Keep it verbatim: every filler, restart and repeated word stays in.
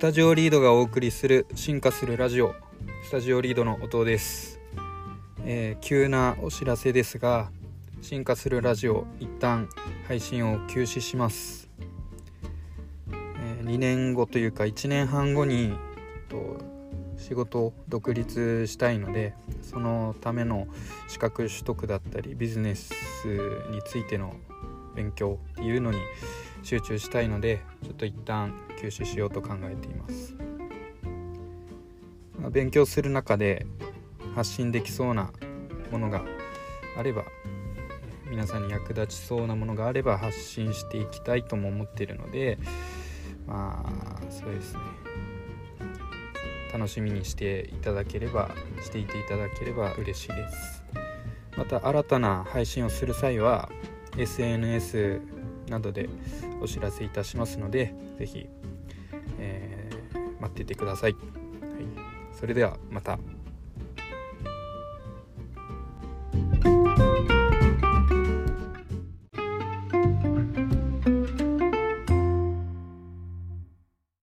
スタジオリードがお送りする進化するラジオ、スタジオリードの音です。えー、急なお知らせですが、進化するラジオ一旦配信を休止します。えー、にねんごというかいちねんはんごにと仕事を独立したいので、そのための資格取得だったりビジネスについての勉強っていうのに集中したいので、ちょっと一旦休止しようと考えています。まあ、勉強する中で発信できそうなものがあれば、皆さんに役立ちそうなものがあれば発信していきたいとも思っているので、まあそうですね、楽しみにしていただければしていていただければ嬉しいです。また新たな配信をする際は エスエヌエス などでお知らせいたしますので、ぜひ、えー、待っていてください。はい、それではまた。